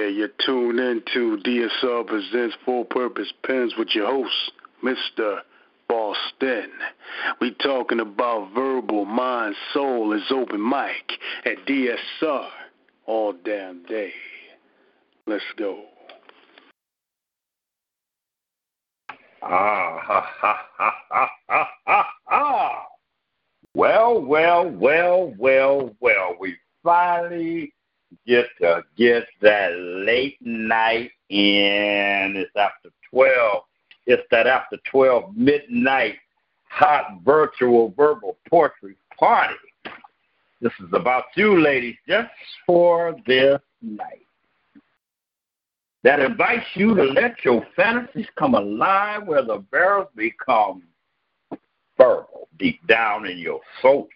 Yeah, you're tuned in to DSR Presents Full Purpoze Pens with your host, Mr. Boston. We talking about verbal, mind, soul is open mic at DSR all damn day. Let's go. Well, we finally get that late night in. It's after 12. It's that after 12 midnight hot virtual verbal poetry party. This is about you, ladies, just for this night. That invites you to let your fantasies come alive where the barrels become verbal deep down in your soul.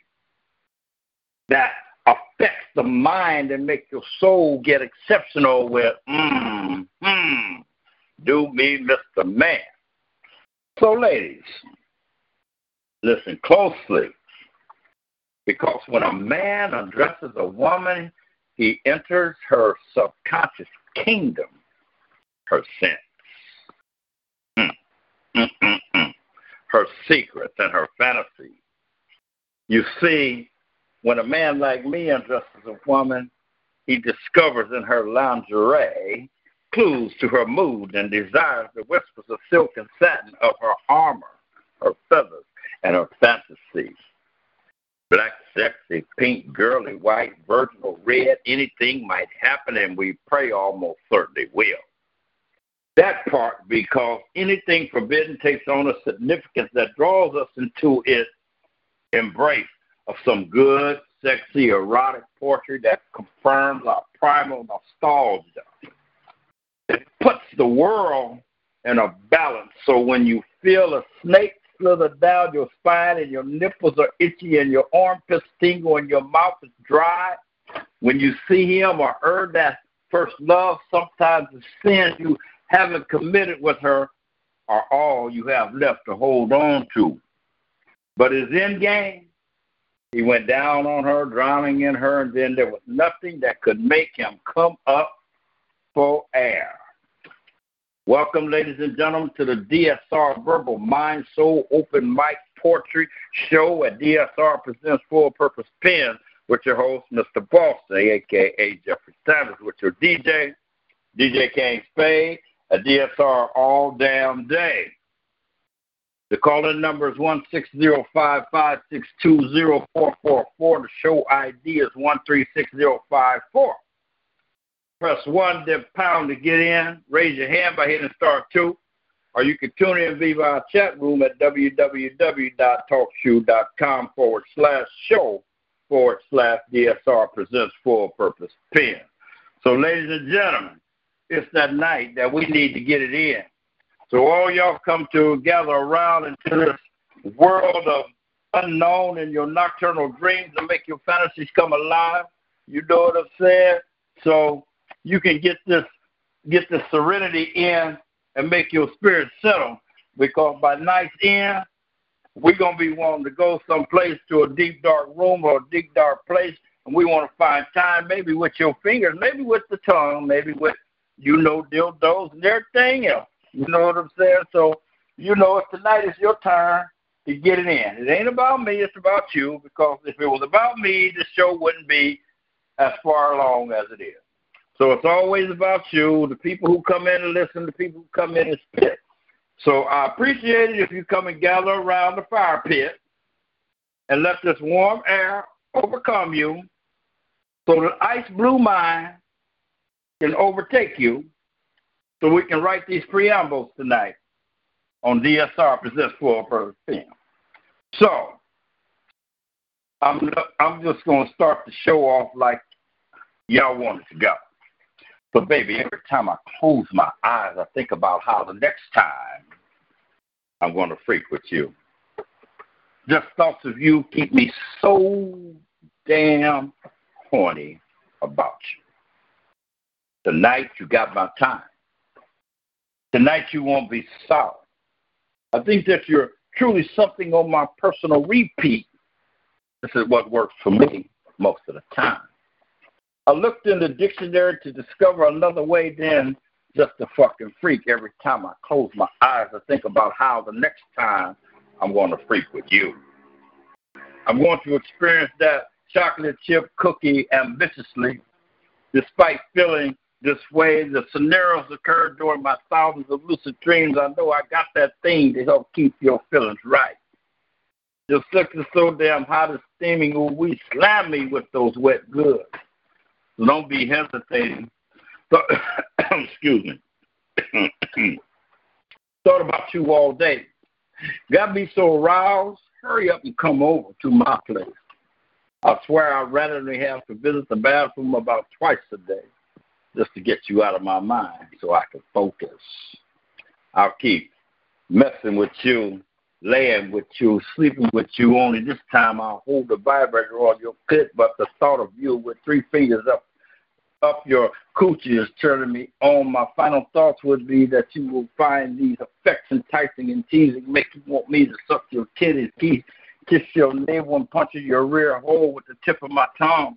That affects the mind and makes your soul get exceptional with, do me, Mr. Man. So, ladies, listen closely, because when a man addresses a woman, he enters her subconscious kingdom, her sense, her secrets, and her fantasy. You see, when a man like me addresses a woman, he discovers in her lingerie clues to her mood and desires the whispers of silk and satin, of her armor, her feathers, and her fantasies. Black, sexy, pink, girly, white, virginal, red, anything might happen, and we pray almost certainly will. That part, because anything forbidden takes on a significance that draws us into its embrace of some good, sexy, erotic poetry that confirms our primal nostalgia. It puts the world in a balance, so when you feel a snake slither down your spine and your nipples are itchy and your armpits tingle and your mouth is dry, when you see him or her, that first love, sometimes the sin you haven't committed with her are all you have left to hold on to. But his end game, he went down on her, drowning in her, and then there was nothing that could make him come up for air. Welcome, ladies and gentlemen, to the DSR Verbal Mind Soul Open Mic Poetry Show at DSR Presents Full Purpoze Pen with your host, Mr. Boston, a.k.a. Jeffrey Sanders, with your DJ, DJ Kane Spade, at DSR all damn day. The call-in number is 1-605-562-0444. The show ID is 136054. Press 1, then pound to get in. Raise your hand by hitting star 2. Or you can tune in via our chat room at www.talkshoe.com/show/DSR Presents Full Purpoze Pen. So, ladies and gentlemen, it's that night that we need to get it in. So all y'all come to gather around into this world of unknown and your nocturnal dreams and make your fantasies come alive. You know what I'm saying? So you can get this serenity in and make your spirit settle, because by night's end, we're going to be wanting to go someplace to a deep, dark room or a deep, dark place, and we want to find time, maybe with your fingers, maybe with the tongue, maybe with, you know, dildos and everything else. You know what I'm saying? So, you know, if tonight is your turn to get it in. It ain't about me, it's about you, because if it was about me, the show wouldn't be as far along as it is. So it's always about you, the people who come in and listen, the people who come in and spit. So I appreciate it if you come and gather around the fire pit and let this warm air overcome you so the ice blue mind can overtake you, so we can write these preambles tonight on DSR Presents Full Purpoze Pen. So I'm just going to start the show off like y'all want it to go. But, baby, every time I close my eyes, I think about how the next time I'm going to freak with you. Just thoughts of you keep me so damn horny about you. Tonight you got my time. Tonight you won't be solid. I think that you're truly something on my personal repeat. This is what works for me most of the time. I looked in the dictionary to discover another way than just a fucking freak. Every time I close my eyes, I think about how the next time I'm going to freak with you. I'm going to experience that chocolate chip cookie ambitiously. Despite feeling this way, the scenarios occurred during my thousands of lucid dreams. I know I got that thing to help keep your feelings right. Your sex is so damn hot and steaming, ooh-wee, slam me with those wet goods. So don't be hesitating. So, excuse me. Thought about you all day. Got me so aroused, hurry up and come over to my place. I swear I'd rather than have to visit the bathroom about twice a day just to get you out of my mind so I can focus. I'll keep messing with you, laying with you, sleeping with you, only this time I'll hold the vibrator on your clit, but the thought of you with three fingers up your coochie is turning me on. My final thoughts would be that you will find these effects enticing and teasing, make you want me to suck your titties, kiss your navel and punch your rear hole with the tip of my tongue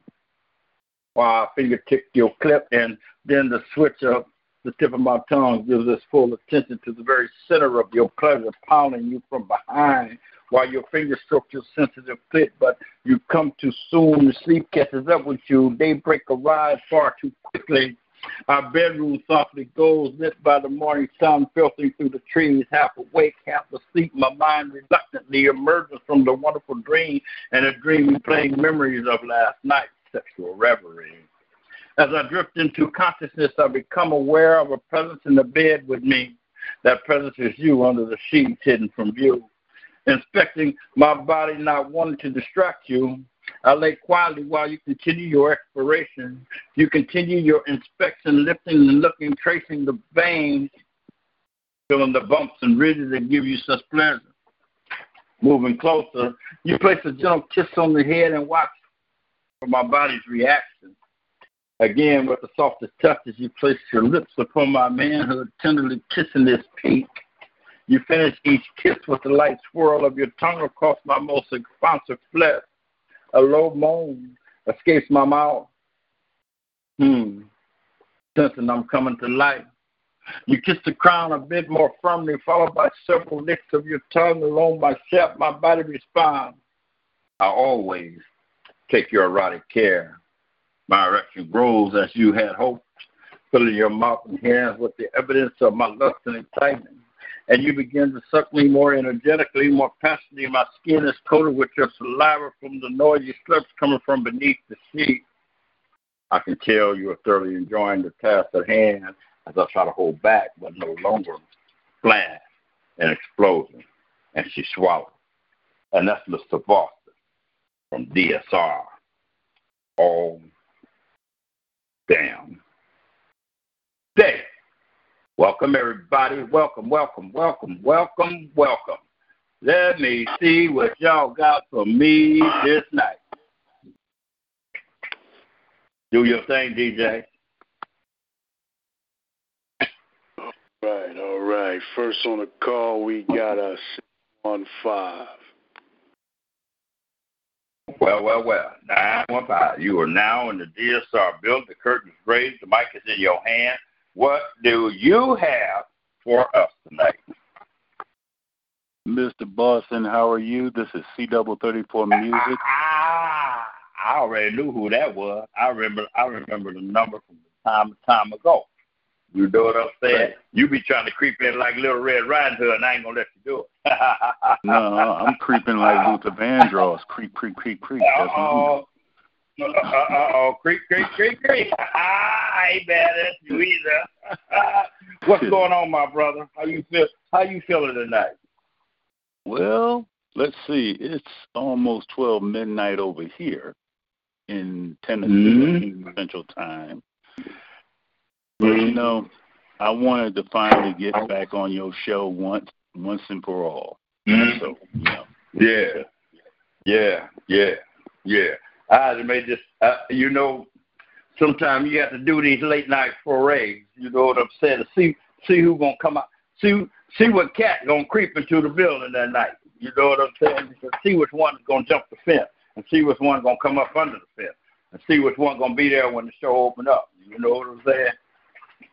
while I finger tick your clit, and then the switch up. The tip of my tongue gives us full attention to the very center of your pleasure, pounding you from behind while your fingers stroke your sensitive clit, but you come too soon. Sleep catches up with you. Daybreak arrives far too quickly. Our bedroom softly goes, lit by the morning sun filtering through the trees. Half awake, half asleep, my mind reluctantly emerges from the wonderful dream, and a dream replaying memories of last night's sexual reverie. As I drift into consciousness, I become aware of a presence in the bed with me. That presence is you under the sheets hidden from view. Inspecting my body, not wanting to distract you, I lay quietly while you continue your exploration. You continue your inspection, lifting and looking, tracing the veins, feeling the bumps and ridges that give you such pleasure. Moving closer, you place a gentle kiss on the head and watch for my body's reaction. Again, with the softest touches, you place your lips upon my manhood, tenderly kissing this peak. You finish each kiss with the light swirl of your tongue across my most responsive flesh. A low moan escapes my mouth. Sensing I'm coming to life. You kiss the crown a bit more firmly, followed by several licks of your tongue along my shaft. My body responds. I always take your erotic care. My erection grows as you had hoped, filling your mouth and hands with the evidence of my lust and excitement. And you begin to suck me more energetically, more passionately. My skin is coated with your saliva from the noisy slurps coming from beneath the sheet. I can tell you are thoroughly enjoying the task at hand as I try to hold back, but no longer. Flash, an explosion, and she swallowed. And that's Mr. Boston from DSR. All damn day. Welcome, everybody. Welcome. Let me see what y'all got for me this night. Do your thing, DJ. All right. First on the call, we got a 615. Well, 915. You are now in the DSR building. The curtain is raised. The mic is in your hand. What do you have for us tonight? Mr. Boston, how are you? This is C-double 34 Music. I already knew who that was. I remember the number from time ago. You know what I'm saying? You be trying to creep in like Little Red Riding Hood, and I ain't going to let you do it. No, I'm creeping like Luther Vandross. Creep. Uh-oh. Creep. I ain't mad at you either. What's going on, my brother? How you feeling tonight? Well, let's see. It's almost 12 midnight over here in Tennessee, Central Time. But, you know, I wanted to finally get back on your show once and for all. So, you know. Yeah. I made this, you know, sometimes you have to do these late-night forays, you know what I'm saying, to see who's going to come out, see what cat going to creep into the building that night, you know what I'm saying, to see which one's going to jump the fence and see which one's going to come up under the fence. and see which one's going to be there when the show opened up. You know what I'm saying?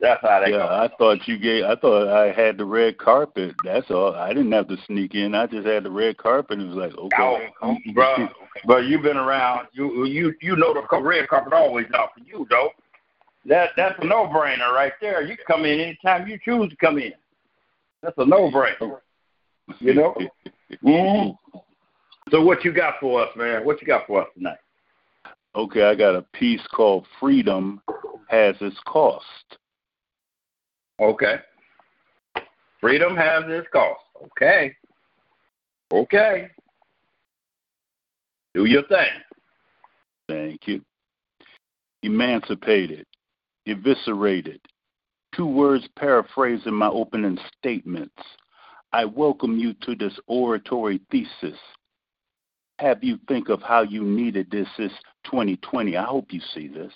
That's how that goes. Yeah, I thought I had the red carpet. That's all. I didn't have to sneak in. I just had the red carpet. It was like, okay. Oh, bro, you've been around. You know the red carpet always out for you, though. That's a no-brainer right there. You can come in anytime you choose to come in. That's a no-brainer. You know? Mm-hmm. So what you got for us, man? What you got for us tonight? Okay, I got a piece called Freedom Has Its Cost. Okay. Freedom has its cost. Okay. Okay. Do your thing. Thank you. Emancipated, eviscerated. Two words paraphrasing my opening statements. I welcome you to this oratory thesis. Have you think of how you needed this is 2020. I hope you see this.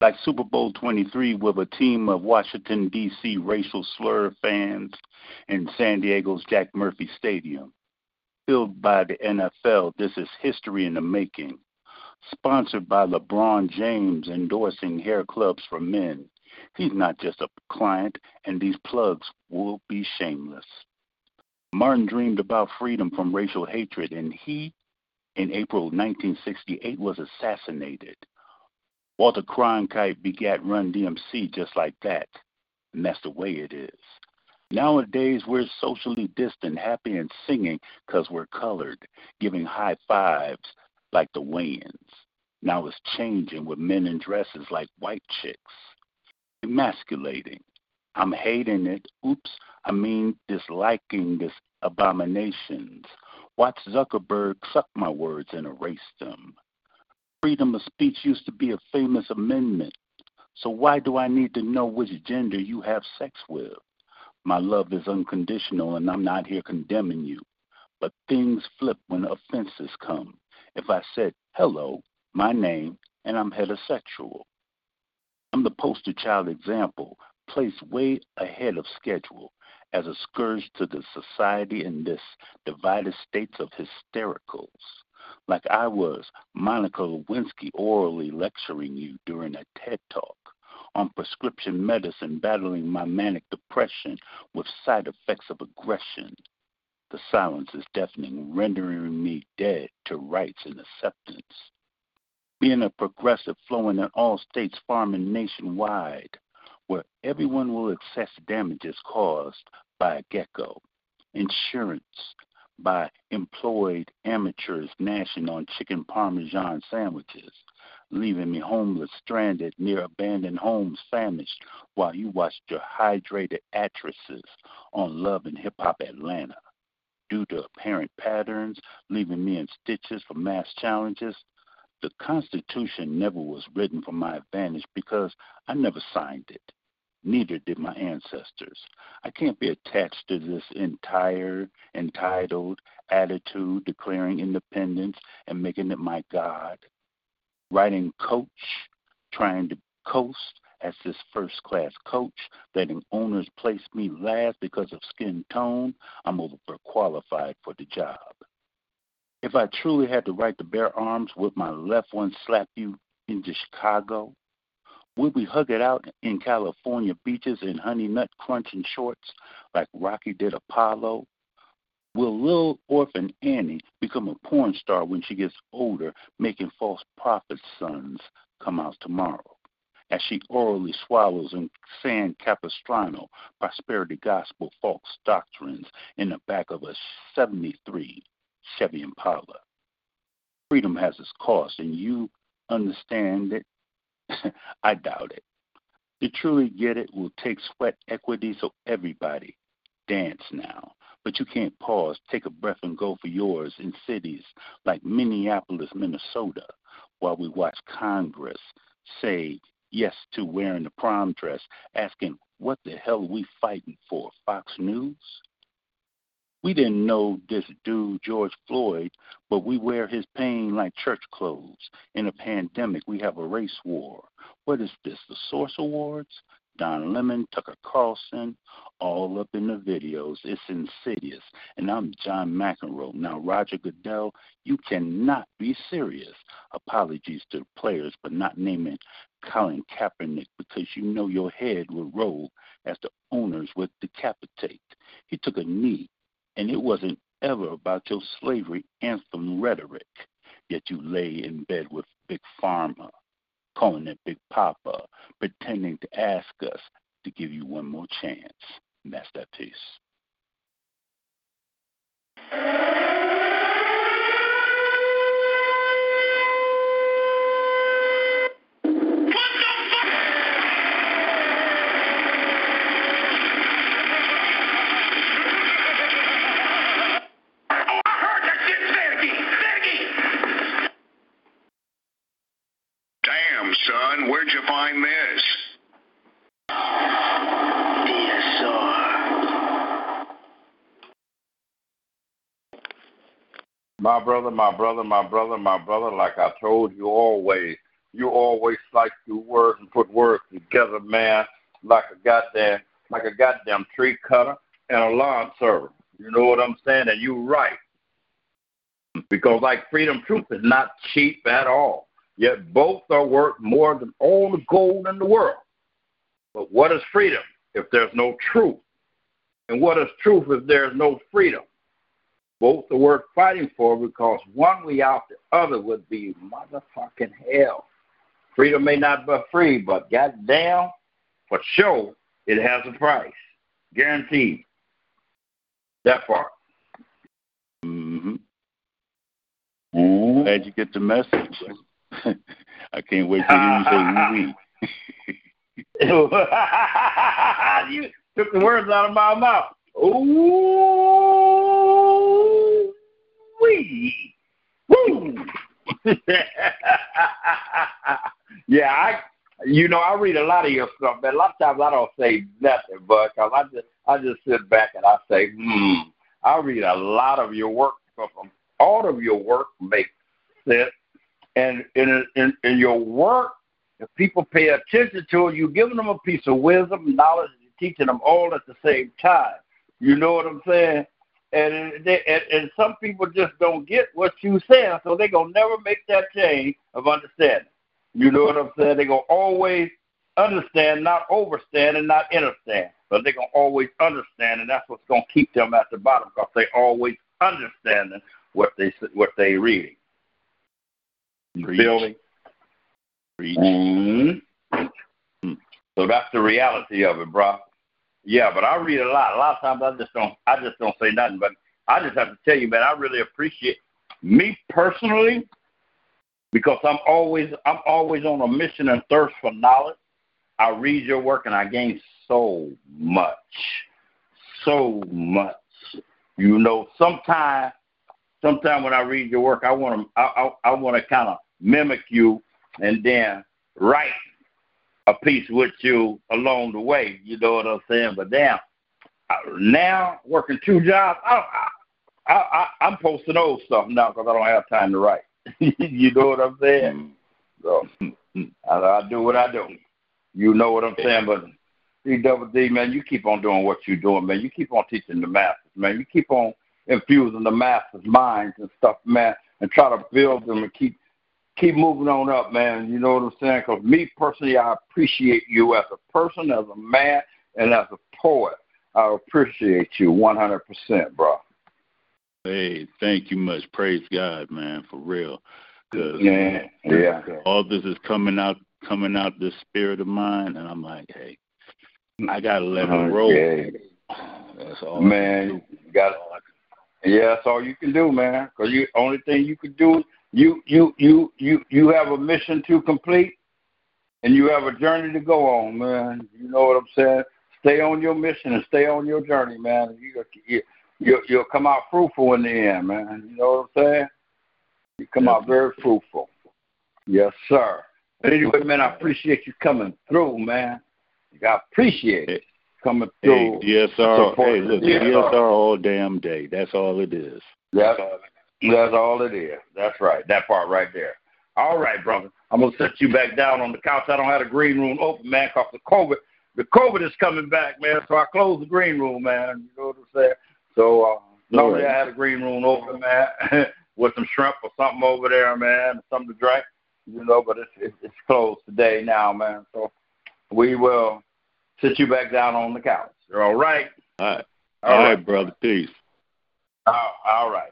Like Super Bowl XXIII with a team of Washington, D.C. racial slur fans in San Diego's Jack Murphy Stadium. Filled by the NFL, this is history in the making. Sponsored by LeBron James endorsing hair clubs for men. He's not just a client, and these plugs will be shameless. Martin dreamed about freedom from racial hatred, and he, in April 1968, was assassinated. Walter Cronkite begat Run-D.M.C. just like that, and that's the way it is. Nowadays, we're socially distant, happy, and singing because we're colored, giving high fives like the Wayans. Now it's changing with men in dresses like white chicks. Emasculating. I'm hating it. Oops, I mean disliking this abominations. Watch Zuckerberg suck my words and erase them. Freedom of speech used to be a famous amendment, so why do I need to know which gender you have sex with? My love is unconditional, and I'm not here condemning you. But things flip when offenses come. If I said, hello, my name, and I'm heterosexual. I'm the poster child example, placed way ahead of schedule, as a scourge to the society in this divided states of hystericals. Like I was Monica Lewinsky orally lecturing you during a TED Talk on prescription medicine, battling my manic depression with side effects of aggression. The silence is deafening, rendering me dead to rights and acceptance. Being a progressive flowing in all states, farming nationwide, where everyone will assess damages caused by a gecko, insurance, by employed amateurs gnashing on chicken parmesan sandwiches, leaving me homeless, stranded near abandoned homes, famished, while you watched your hydrated actresses on Love and Hip Hop Atlanta. Due to apparent patterns, leaving me in stitches for mass challenges, the Constitution never was written for my advantage because I never signed it. Neither did my ancestors. I can't be attached to this entire entitled attitude, declaring independence and making it my God. Writing coach, trying to coast as this first-class coach, letting owners place me last because of skin tone. I'm overqualified for the job. If I truly had the right to bear arms, would my left one slap you into Chicago? Would we hug it out in California beaches in honey nut crunching shorts like Rocky did Apollo? Will little orphan Annie become a porn star when she gets older, making false prophet sons come out tomorrow, as she orally swallows in San Capistrano prosperity gospel false doctrines in the back of a 73 Chevy Impala? Freedom has its cost, and you understand it. I doubt it. To truly get it will take sweat equity, so everybody dance now. But you can't pause, take a breath, and go for yours in cities like Minneapolis, Minnesota, while we watch Congress say yes to wearing the prom dress, asking, what the hell are we fighting for, Fox News? We didn't know this dude, George Floyd, but we wear his pain like church clothes. In a pandemic, we have a race war. What is this, the Source Awards? Don Lemon, Tucker Carlson, all up in the videos. It's insidious. And I'm John McEnroe. Now, Roger Goodell, you cannot be serious. Apologies to the players for not naming Colin Kaepernick because you know your head will roll as the owners would decapitate. He took a knee, and it wasn't ever about your slavery anthem rhetoric. Yet you lay in bed with Big Pharma, calling it Big Papa, pretending to ask us to give you one more chance. And that's that piece. Where'd you find this? DSR. My brother, like I told you always slice through words and put words together, man, like a goddamn tree cutter and a lawn server. You know what I'm saying? And you're right. Because like Freedom Truth is not cheap at all. Yet both are worth more than all the gold in the world. But what is freedom if there's no truth? And what is truth if there's no freedom? Both are worth fighting for because one way out the other would be motherfucking hell. Freedom may not be free, but goddamn, for sure, it has a price. Guaranteed. That part. Mm-hmm. Glad you get the message. I can't wait till you say we. You took the words out of my mouth. Ooh, we. Woo. Yeah, I read a lot of your stuff, but a lot of times I don't say nothing, but because I just sit back and I say, I read a lot of your work. All of your work makes sense. And in your work, if people pay attention to it, you're giving them a piece of wisdom, knowledge, and you're teaching them all at the same time. You know what I'm saying? And some people just don't get what you're saying, so they're going to never make that change of understanding. You know what I'm saying? They're going to always understand, not overstand, and not understand. But they're going to always understand, and that's what's going to keep them at the bottom because they always understanding what they reading. Building. Mm-hmm. So that's the reality of it, bro. Yeah, but I read a lot. A lot of times I just don't say nothing. But I just have to tell you, man, I really appreciate me personally because I'm always on a mission and thirst for knowledge. I read your work and I gain so much. You know, sometimes when I read your work, I want to kind of mimic you and then write a piece with you along the way. You know what I'm saying? But damn, now working two jobs, I'm posting old stuff now because I don't have time to write. You know what I'm saying? So I do what I do. You know what I'm saying? But C-double D, man, you keep on doing what you're doing, man. You keep on teaching the masses, man. You keep on infusing the masses' minds and stuff, man, and try to build them and keep moving on up, man. You know what I'm saying? Because me personally, I appreciate you as a person, as a man, and as a poet. I appreciate you 100%, bro. Hey, thank you much. Praise God, man, for real. Yeah. All this is coming out this spirit of mine, and I'm like, hey, I got to let it roll. Yeah. That's all, man. You got it. Yeah, that's all you can do, man. Because the only thing you can do, you have a mission to complete, and you have a journey to go on, man. You know what I'm saying? Stay on your mission and stay on your journey, man. You'll come out fruitful in the end, man. You know what I'm saying? You come out very fruitful. Yes, sir. But anyway, man, I appreciate you coming through, man. I appreciate it. Coming through. Hey, DSR. Hey, look, DSR all damn day. That's all it is. That's all it is. That's right. That part right there. All right, brother. I'm going to set you back down on the couch. I don't have the green room open, man, because of COVID. the COVID is coming back, man, so I closed the green room, man. You know what I'm saying? So normally I had a green room over, man, with some shrimp or something over there, man, something to drink, you know, but it's closed today now, man. So we will sit you back down on the couch. You're all right? All right. All right, brother. Peace. All right.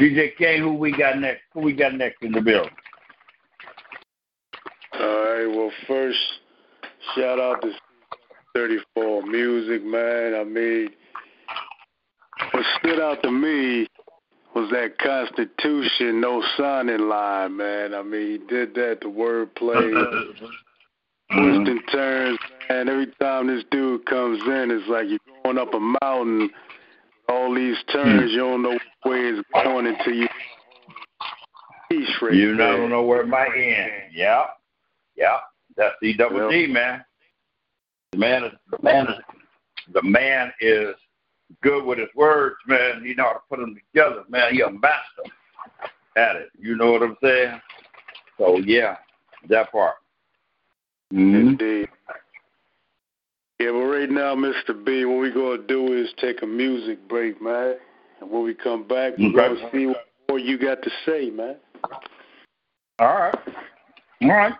DJ Kane, who we got next? Who we got next in the building? All right. Well, first, shout out to 34 Music, man. I mean, what stood out to me was that Constitution, no signing line, man. I mean, he did that, the wordplay, twists and turns, man. Every time this dude comes in, it's like you're going up a mountain, all these turns, you don't know which way it's going until you you don't know where it might end. Yeah. Yeah. That's C-double D, man. The man is good with his words, man. He know how to put them together, man. He a master at it. You know what I'm saying? So, yeah, that part. Mm-hmm. Indeed. Yeah, but right now, Mr. B, what we going to do is take a music break, man. And when we come back, we're going to see what more you got to say, man. All right. All right.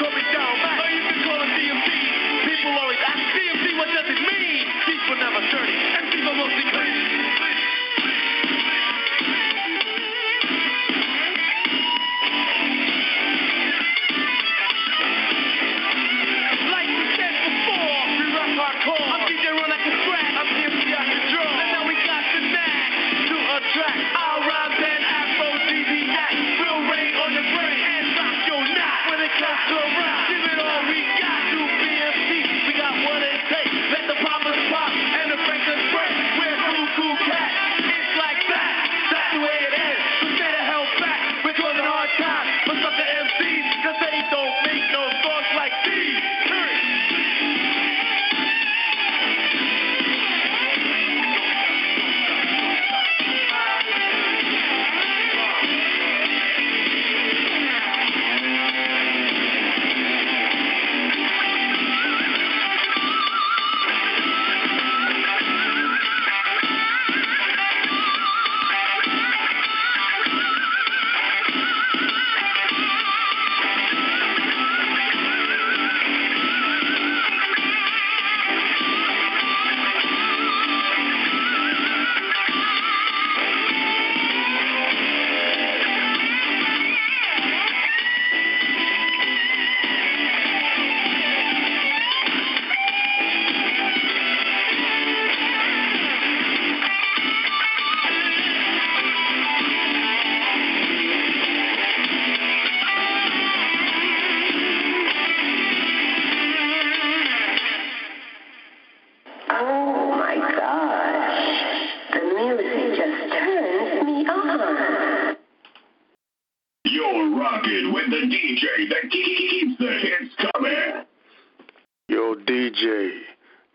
Call me down, or you can call him D.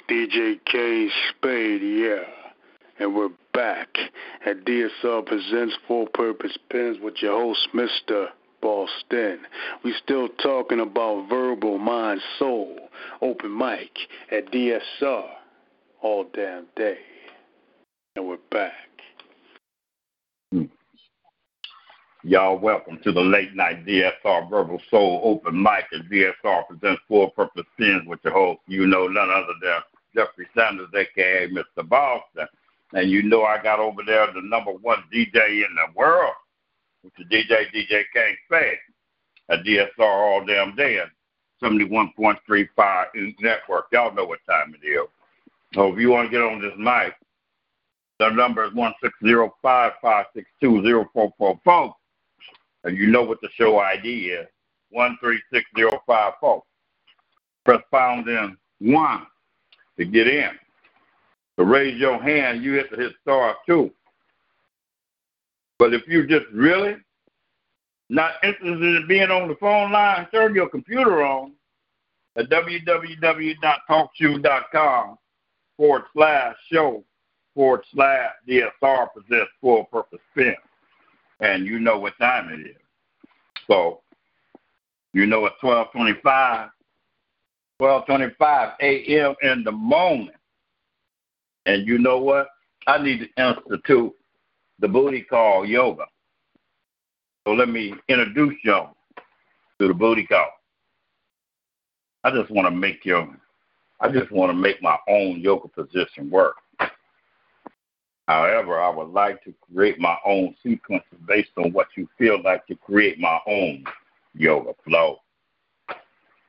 DJ Kane Spade, yeah. And we're back at DSR Presents Full Purpoze Pens with your host, Mr. Boston. We still talking about verbal, mind, soul, open mic at DSR all damn day. And we're back. Y'all welcome to the late night DSR Verbal Soul Open Mic at DSR Presents Full Purpoze Pens with your host, you know, none other than Jeffrey Sanders, a.k.a. Mr. Boston. And you know I got over there the number one DJ in the world, which is DJ Kane Spade at DSR all damn day at 71.35 Network. Y'all know what time it is. So if you want to get on this mic, the number is 1-605-562-0444. And you know what the show ID is, 136054. Press pound and 1 to get in. To raise your hand, you have to hit star 2. But if you're just really not interested in being on the phone line, turn your computer on at www.talkshoe.com/show/DSR Presents Full Purpoze Pen. And you know what time it is. So, you know it's 12:25 a.m. in the morning. And you know what? I need to institute the booty call yoga. So let me introduce y'all to the booty call. I just want to make my own yoga position work. However, I would like to create my own sequences based on what you feel like to create my own yoga flow.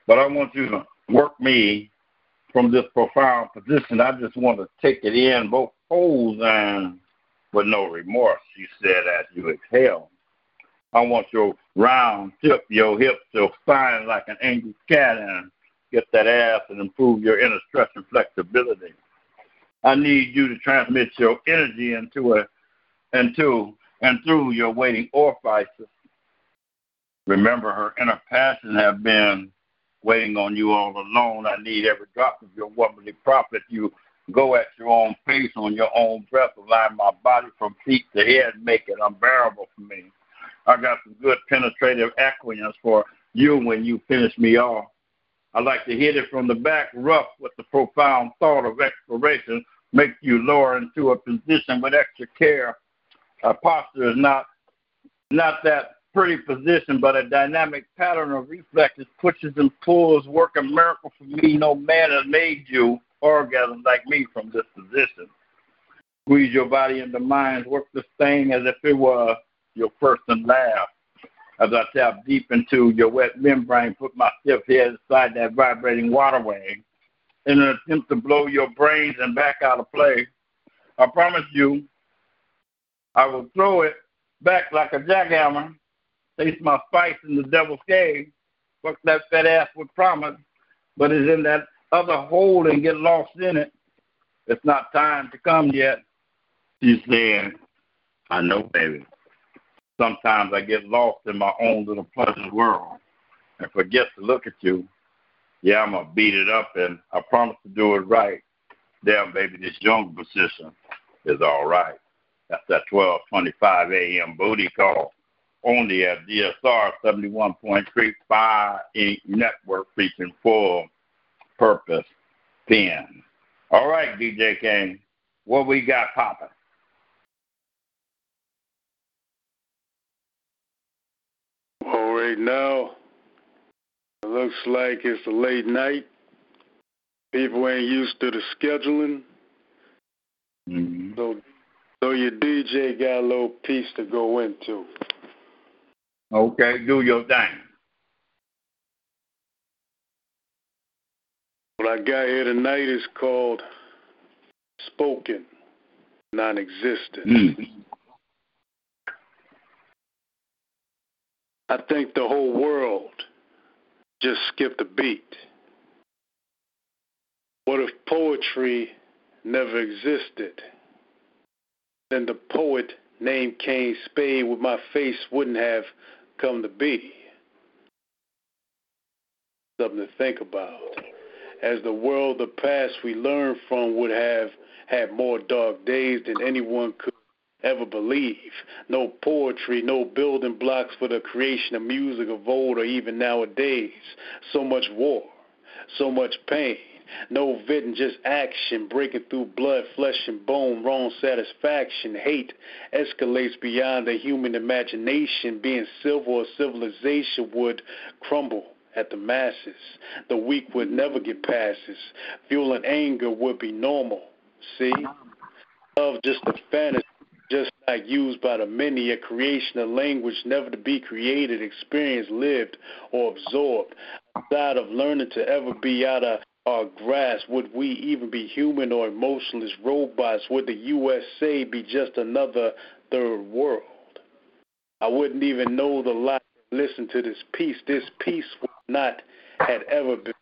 But I want you to work me from this profound position. I just want to take it in, both pose and with no remorse, she said as you exhale. I want your round tip, your hips, your spine like an angry cat, and get that ass and improve your inner stretch and flexibility. I need you to transmit your energy into and through your waiting orifices. Remember, her inner passion have been waiting on you all alone. I need every drop of your womanly profit. You go at your own pace, on your own breath, align my body from feet to head, make it unbearable for me. I got some good penetrative acquiescence for you when you finish me off. I like to hit it from the back, rough with the profound thought of exploration, make you lower into a position with extra care. Our posture is not that pretty position, but a dynamic pattern of reflexes, pushes and pulls, work a miracle for me. No man has made you orgasm like me from this position. Squeeze your body into mind, work this thing as if it were your first and last. As I tap deep into your wet membrane, put my stiff head inside that vibrating waterway in an attempt to blow your brains and back out of play. I promise you, I will throw it back like a jackhammer, taste my spice in the devil's cave, fuck that fat ass with promise, but it's in that other hole and get lost in it. It's not time to come yet. She said, I know, baby. Sometimes I get lost in my own little pleasant world and forget to look at you. Yeah, I'm going to beat it up, and I promise to do it right. Damn, baby, this young position is all right. That's that 12:25 a.m. booty call, only at DSR 71.35 Inc. Network, featuring Full Purpoze Pen. All right, DJ Kane, what we got popping? Well, right now, it looks like it's a late night. People ain't used to the scheduling. Mm-hmm. So your DJ got a little piece to go into. Okay, do your thing. What I got here tonight is called Spoken Non-Existent. Mm-hmm. I think the whole world just skipped a beat. What if poetry never existed? Then the poet named Kane Spade with my face wouldn't have come to be. Something to think about. as the world of the past we learn from would have had more dark days than anyone could ever believe. No poetry, no building blocks for the creation of music of old or even nowadays. So much war, so much pain. No vision, just action, breaking through blood, flesh and bone, wrong satisfaction. Hate escalates beyond the human imagination. Being civil or civilization would crumble at the masses. The weak would never get passes. Fueling anger would be normal, see? Love just a fantasy, just not used by the many, a creation of language never to be created, experienced, lived, or absorbed. Outside of learning to ever be out of our grasp, would we even be human or emotionless robots? Would the USA be just another third world? I wouldn't even know the lot to listen to this piece. This piece would not had ever been.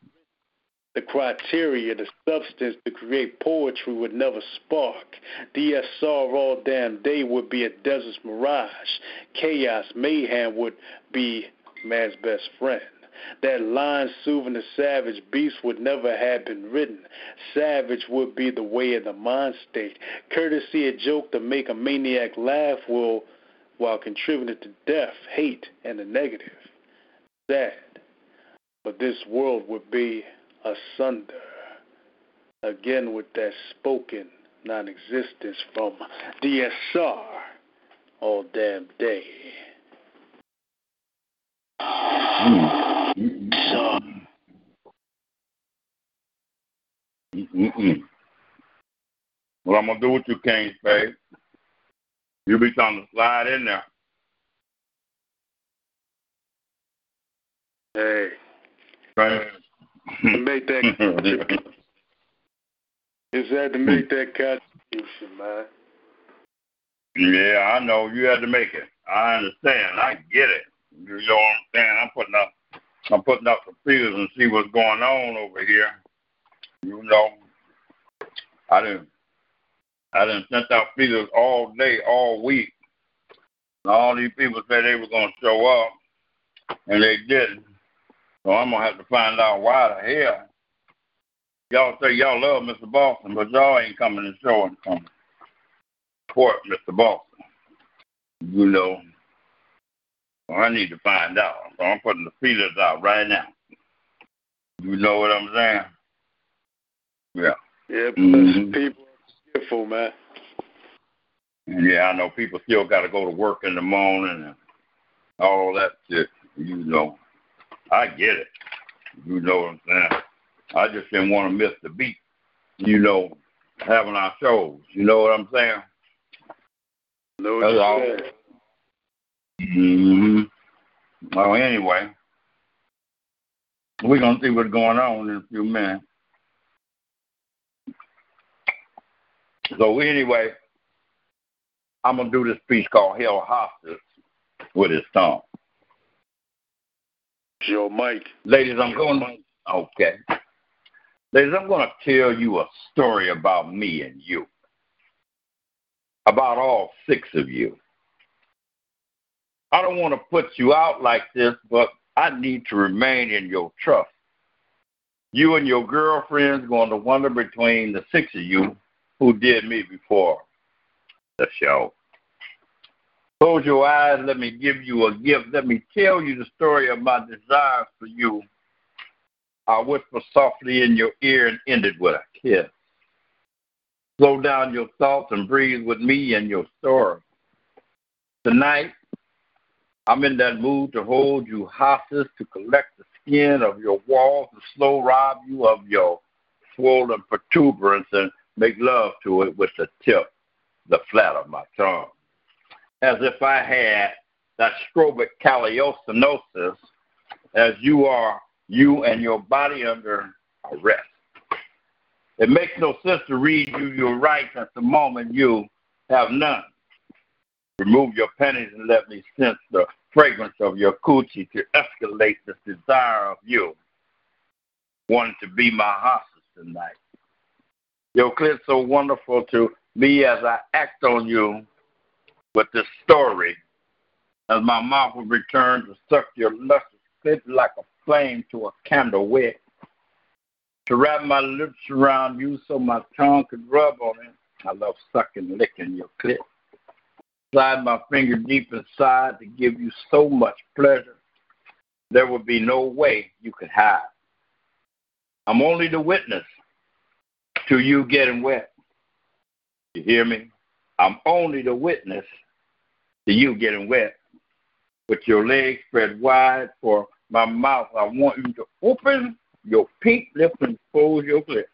The criteria, the substance to create poetry would never spark. DSR all damn day would be a desert's mirage. Chaos, mayhem would be man's best friend. That line soothing the savage beast would never have been written. Savage would be the way of the mind state. Courtesy, a joke to make a maniac laugh while contributing to death, hate, and the negative. Sad. But this world would be asunder. Again with that spoken non-existence from DSR all damn day. What I'm going to do with you, Kane Spade, you be trying to slide in there. Hey. Right. Make that contribution. Just had to make that contribution, man. Yeah, I know. You had to make it. I understand. I get it. You know what I'm saying? I'm putting up the feelers and see what's going on over here. You know, I done sent out feelers all day, all week. And all these people said they were gonna show up, and they didn't. So I'm gonna have to find out why the hell y'all say y'all love Mr. Boston, but y'all ain't coming to show and come support Mr. Boston. You know. I need to find out. So I'm putting the feelers out right now. You know what I'm saying? Yeah. Yeah, but people are skillful, man. Yeah, I know people still got to go to work in the morning and all that shit. You know. I get it. You know what I'm saying? I just didn't want to miss the beat, you know, having our shows. You know what I'm saying? No, that's all. Well, anyway, we're going to see what's going on in a few minutes. So anyway, I'm going to do this piece called Hell Hostage with his song. Yo, Mike. Ladies, I'm going to tell you a story about me and you. About all six of you. I don't want to put you out like this, but I need to remain in your trust. You and your girlfriend's going to wander between the six of you who did me before the show. Close your eyes. Let me give you a gift. Let me tell you the story of my desire for you. I whispered softly in your ear and ended with a kiss. Slow down your thoughts and breathe with me and your story. Tonight, I'm in that mood to hold you hostage, to collect the skin of your walls, to slow rob you of your swollen protuberance and make love to it with the tip, the flat of my tongue. As if I had that strobic calliostenosis, as you are, you and your body under arrest. It makes no sense to read you your rights at the moment you have none. Remove your panties and let me sense the fragrance of your coochie to escalate this desire of you. Wanting to be my hostage tonight. Your clit so wonderful to me as I act on you with this story. As my mouth will return to suck your luscious clit like a flame to a candle wick. to wrap my lips around you so my tongue could rub on it. I love sucking, licking your clit. Slide my finger deep inside to give you so much pleasure. There would be no way you could hide. I'm only the witness to you getting wet. You hear me? I'm only the witness to you getting wet. With your legs spread wide for my mouth, I want you to open your pink lips and close your lips.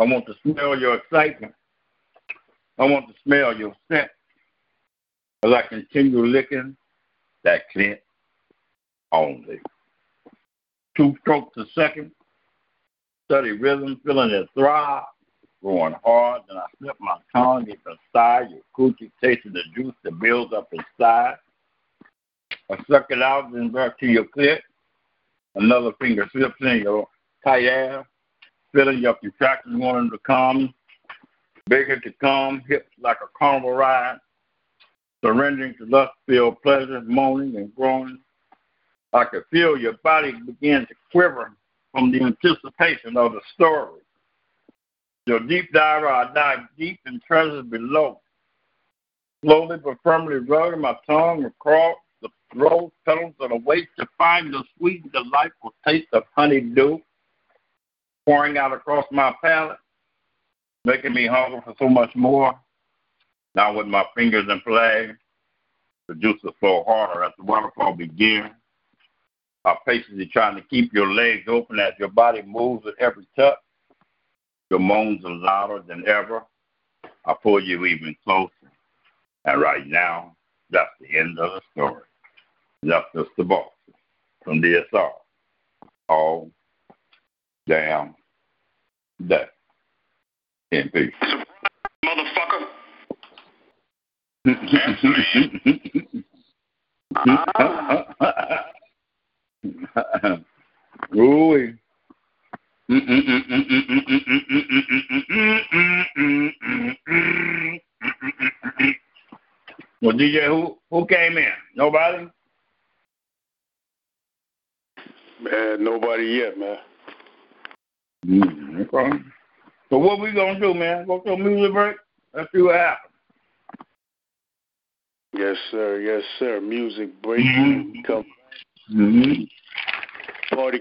I want to smell your excitement. I want to smell your scent as I continue licking that clit only. 2 strokes a second. Steady rhythm, feeling it throb, growing hard. Then I slip my tongue deep inside your coochie, tasting the juice that builds up inside. I suck it out, then back to your clit. Another finger slips in your tight ass, filling up your tractions, wanting to come, bigger to come, hips like a carnival ride, surrendering to lust-filled pleasure, moaning and groaning. I could feel your body begin to quiver from the anticipation of the story. Your deep diver, I dive deep in treasures below. Slowly but firmly rubbing my tongue across the rose petals of the waist to find the sweet and delightful taste of honeydew pouring out across my palate, making me hungry for so much more. Now with my fingers in play, the juices flow harder as the waterfall begins. I'm patiently trying to keep your legs open as your body moves with every touch. Your moans are louder than ever. I pull you even closer. And right now, that's the end of the story. That's just the boss from DSR. All damn day. In peace. Motherfucker. That's me. Ooh. Well, DJ, who came in? Nobody? Man, nobody yet, man. Okay. So what we gonna do, man? Go to a music break? Let's see what happens. Yes, sir. Yes, sir. Music break. Come. Party.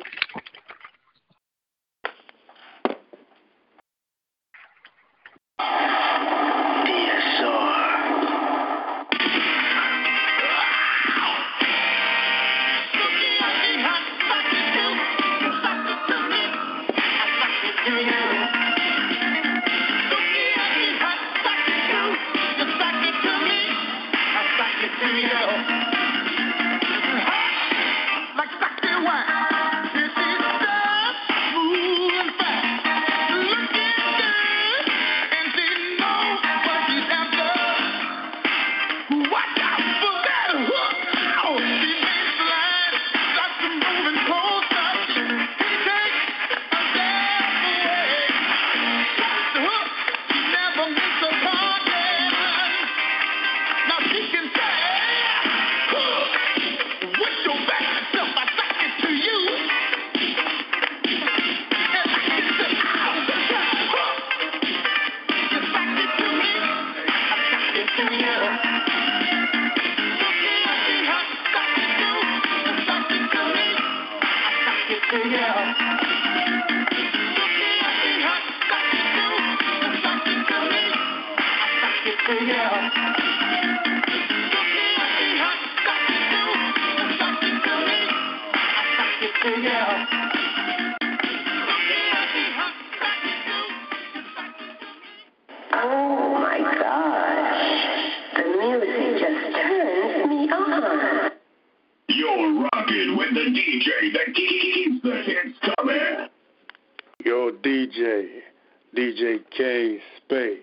DJ Kane Spade.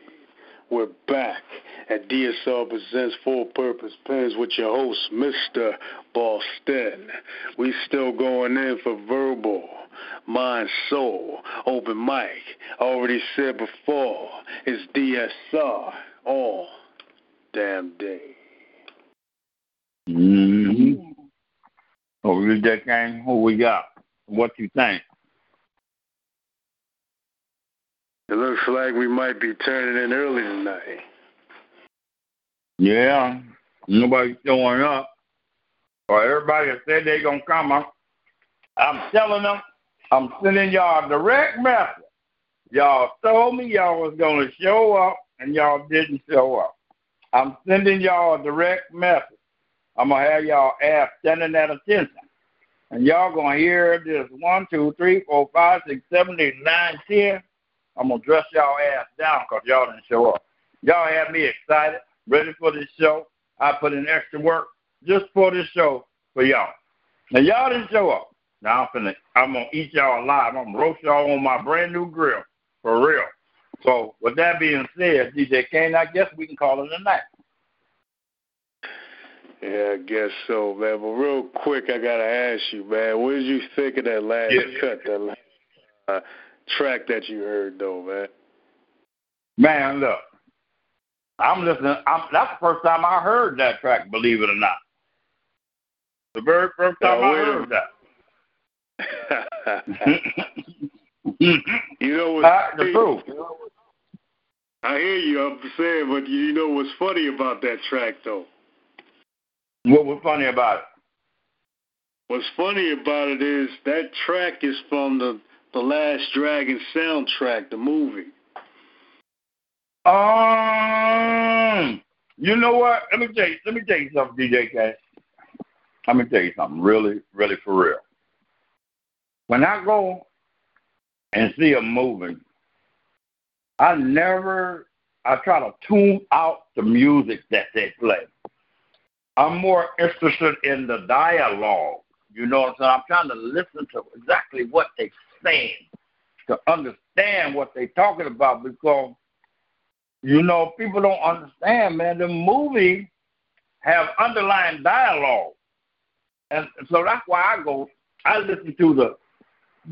We're back at DSR Presents Full Purpoze Pens with your host, Mr. Boston. We still going in for verbal, mind, soul, open mic. Already said before, it's DSR all damn day. Oh, DJ Kane, who we got? What you think? It looks like we might be turning in early tonight. Yeah. Nobody's showing up. Or everybody that said they're going to come up. I'm telling them, I'm sending y'all a direct message. Y'all told me y'all was going to show up, and y'all didn't show up. I'm sending y'all a direct message. I'm going to have y'all ass standing at attention. And y'all going to hear this 1, 2, 3, 4, 5, 6, 7, 8, 9, 10. I'm going to dress y'all ass down because y'all didn't show up. Y'all had me excited, ready for this show. I put in extra work just for this show for y'all. Now, y'all didn't show up. Now, I'm going to eat y'all alive. I'm going to roast y'all on my brand-new grill, for real. So, with that being said, DJ Kane, I guess we can call it a night. Yeah, I guess so, man. But real quick, I got to ask you, man, what did you think of that last cut, that last track that you heard, though, man? Man, look, I'm listening. That's the first time I heard that track, believe it or not. The very first time I heard that. You know what's funny? I hear you, I'm saying, but you know what's funny about that track, though? What was funny about it? What's funny about it is that track is from the Last Dragon soundtrack, the movie. You know what? Let me tell you something, DJ K. Let me tell you something, really, really for real. When I go and see a movie, I try to tune out the music that they play. I'm more interested in the dialogue. You know what I'm saying? I'm trying to listen to exactly what they're saying, to understand what they're talking about because, you know, people don't understand, man. The movies have underlying dialogue. And so that's why I listen to the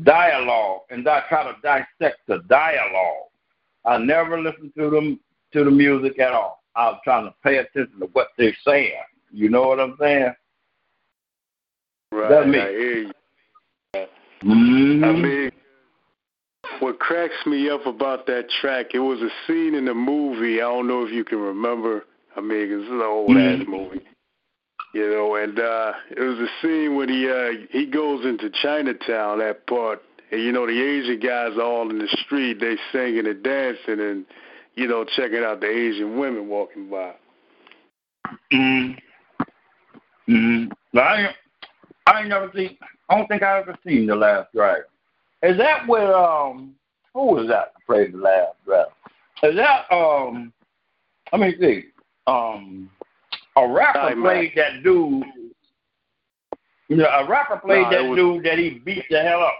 dialogue, and I try to dissect the dialogue. I never listen to the music at all. I'm trying to pay attention to what they're saying. You know what I'm saying? Right. That's me. I hear you. Mm-hmm. I mean, what cracks me up about that track, it was a scene in the movie. I don't know if you can remember. I mean, it's an old ass movie. You know, and it was a scene when he goes into Chinatown, that part. And, you know, the Asian guys are all in the street. They singing and dancing and, you know, checking out the Asian women walking by. I don't think I ever seen The Last Dragon. Is that with, who was that to play The Last Dragon? Is that, let me see, a rapper played that dude. Yeah, a rapper played that dude that he beat the hell up.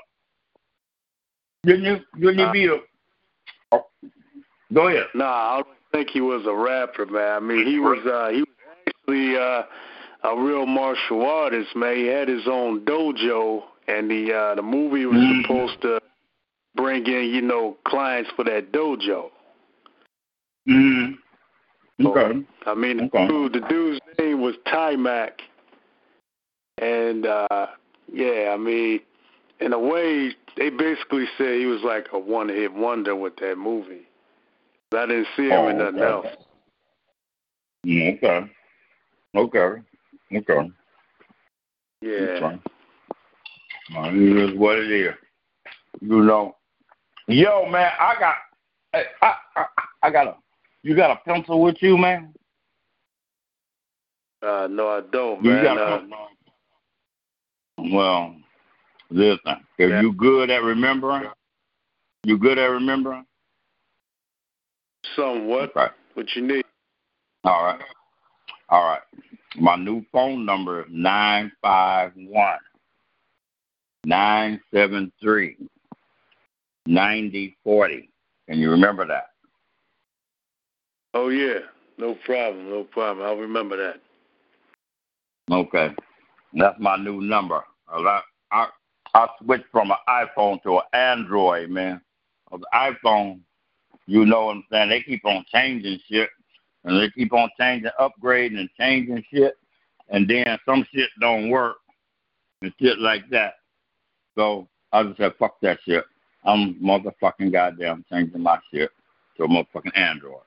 Didn't you beat him? Oh, go ahead. Nah, I don't think he was a rapper, man. I mean, he was actually a real martial artist, man. He had his own dojo, and the movie was supposed to bring in, you know, clients for that dojo. Mm-hmm. Okay. So, I mean, the dude's name was Timac, and I mean, in a way, they basically said he was like a one-hit wonder with that movie. I didn't see him in nothing else. Okay. Yeah. It is what it is. You know. Yo, man, I got you got a pencil with you, man? No, I don't, man. You got a pencil? Well, listen, if you good at remembering? You good at remembering? Somewhat. Right. What you need. All right. My new phone number is 951-973-9040. Can you remember that? Oh, yeah. No problem. I'll remember that. Okay. That's my new number. I switched from an iPhone to an Android, man. Of the iPhone, you know what I'm saying? They keep on changing shit, and they keep on upgrading and changing shit, and then some shit don't work and shit like that. So I just said, fuck that shit. I'm motherfucking goddamn changing my shit to a motherfucking Android.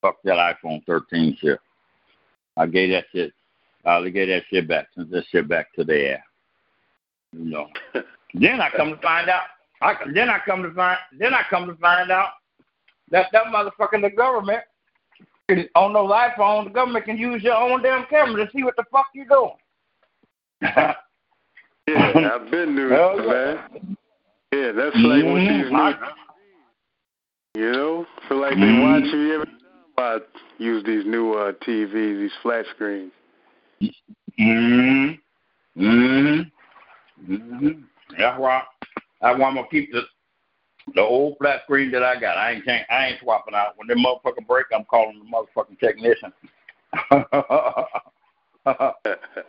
Fuck that iPhone 13 shit. I gave that shit. I gave that shit back. Sent that shit back to the air. You know. Then I come to find out that motherfucking the government on those iPhones, the government can use your own damn camera to see what the fuck you doing. Yeah, I've been doing that, man. Yeah, that's like what these niggas, you know, feel like they watch you every time I use these new TVs, these flat screens. That's why I'm gonna keep the old flat screen that I got. I ain't swapping out. When the motherfucker break, I'm calling the motherfucking technician.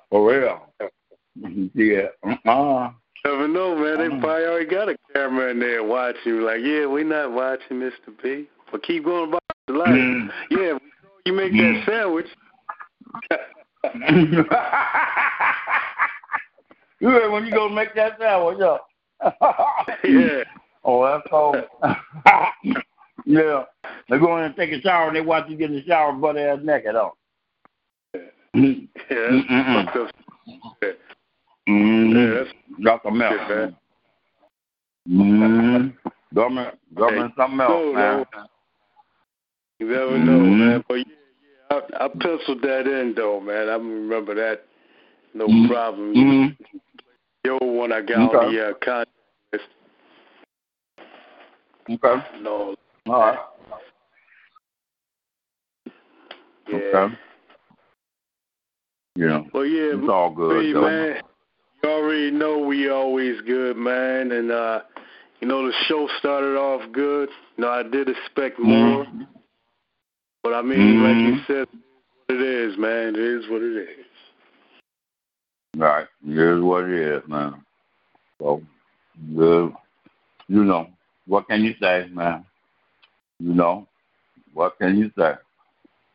For real. Yeah. Never know, man. They probably already got a camera in there watching you. Like, yeah, we not watching, Mr. B. But keep going about the life. Yeah, we saw you make that sandwich. Yeah, when you go make that sandwich up. Yeah. Oh, that's cold. Yeah. They go in and take a shower and they watch you get in the shower butt ass naked on. Yeah, that's fucked up. Yeah, that's a mess. Shit, man. Government, something else, so, man. You never know, man. But I penciled that in, though, man. I remember that. No problem. The old one I got on the contract list. Okay. No. All right. Yeah. Okay. Yeah. Well, yeah. It's all good, see, man. You already know we always good, man. And, you know, the show started off good. You know, I did expect more. But, I mean, like you said, it is, man. It is what it is. Right. It is what it is, man. So, good. You know, what can you say, man? You know, what can you say?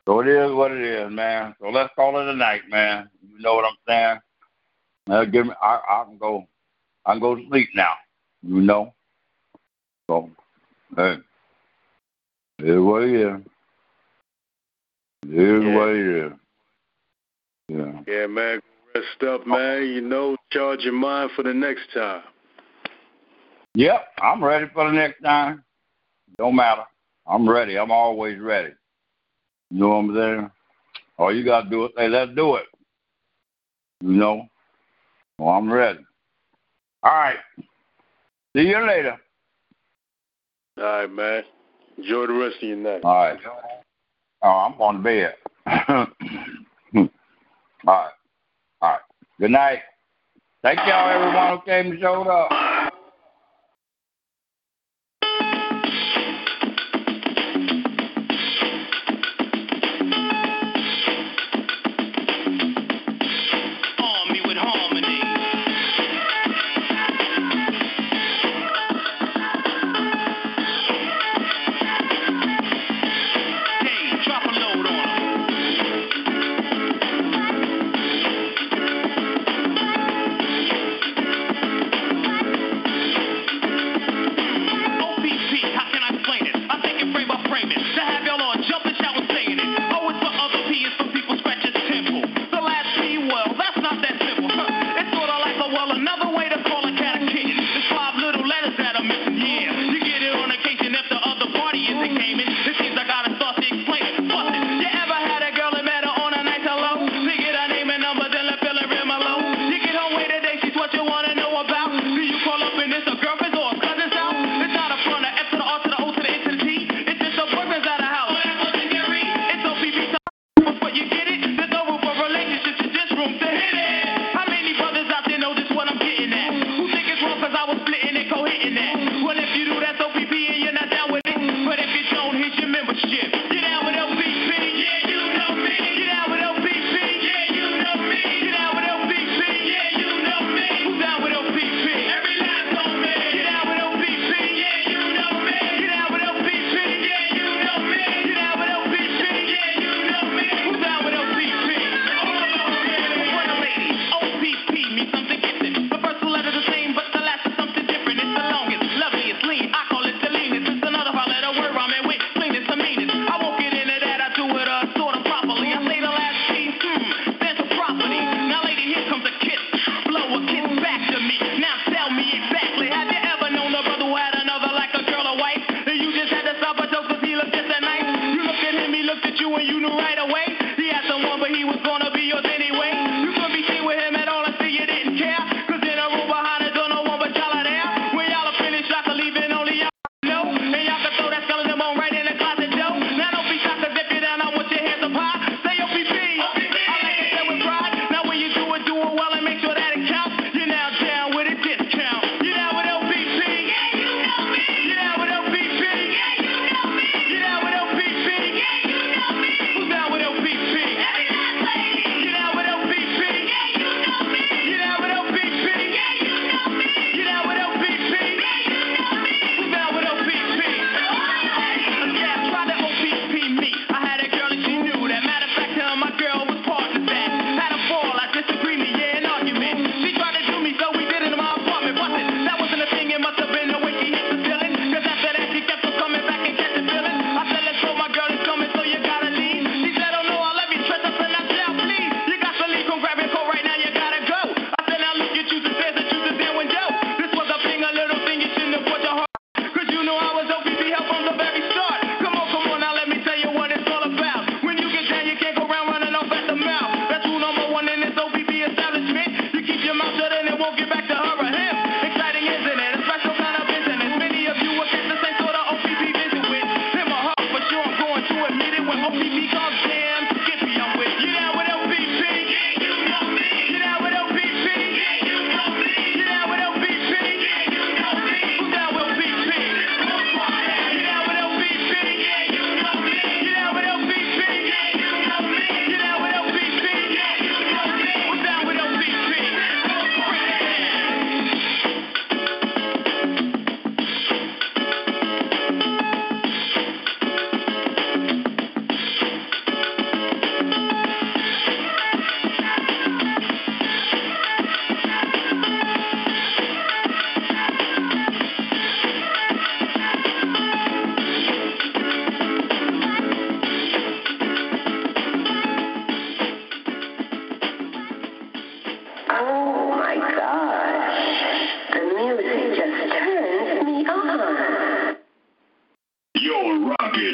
So it is what it is, man. So let's call it a night, man. You know what I'm saying? Now, give me. I can go to sleep now. You know. So, hey, it is what it is. It is what it is. Yeah. Yeah, man. Rest up, man. You know, charge your mind for the next time. Yep, I'm ready for the next time. Don't matter. I'm ready. I'm always ready. You know what I'm saying? All you got to do is say, let's do it. You know? Well, I'm ready. All right. See you later. All right, man. Enjoy the rest of your night. All right. Oh, I'm going to bed. All right. All right. Good night. Thank y'all, everyone who came and showed up.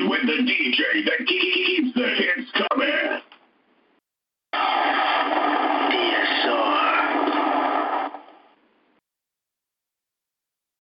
with the DJ, the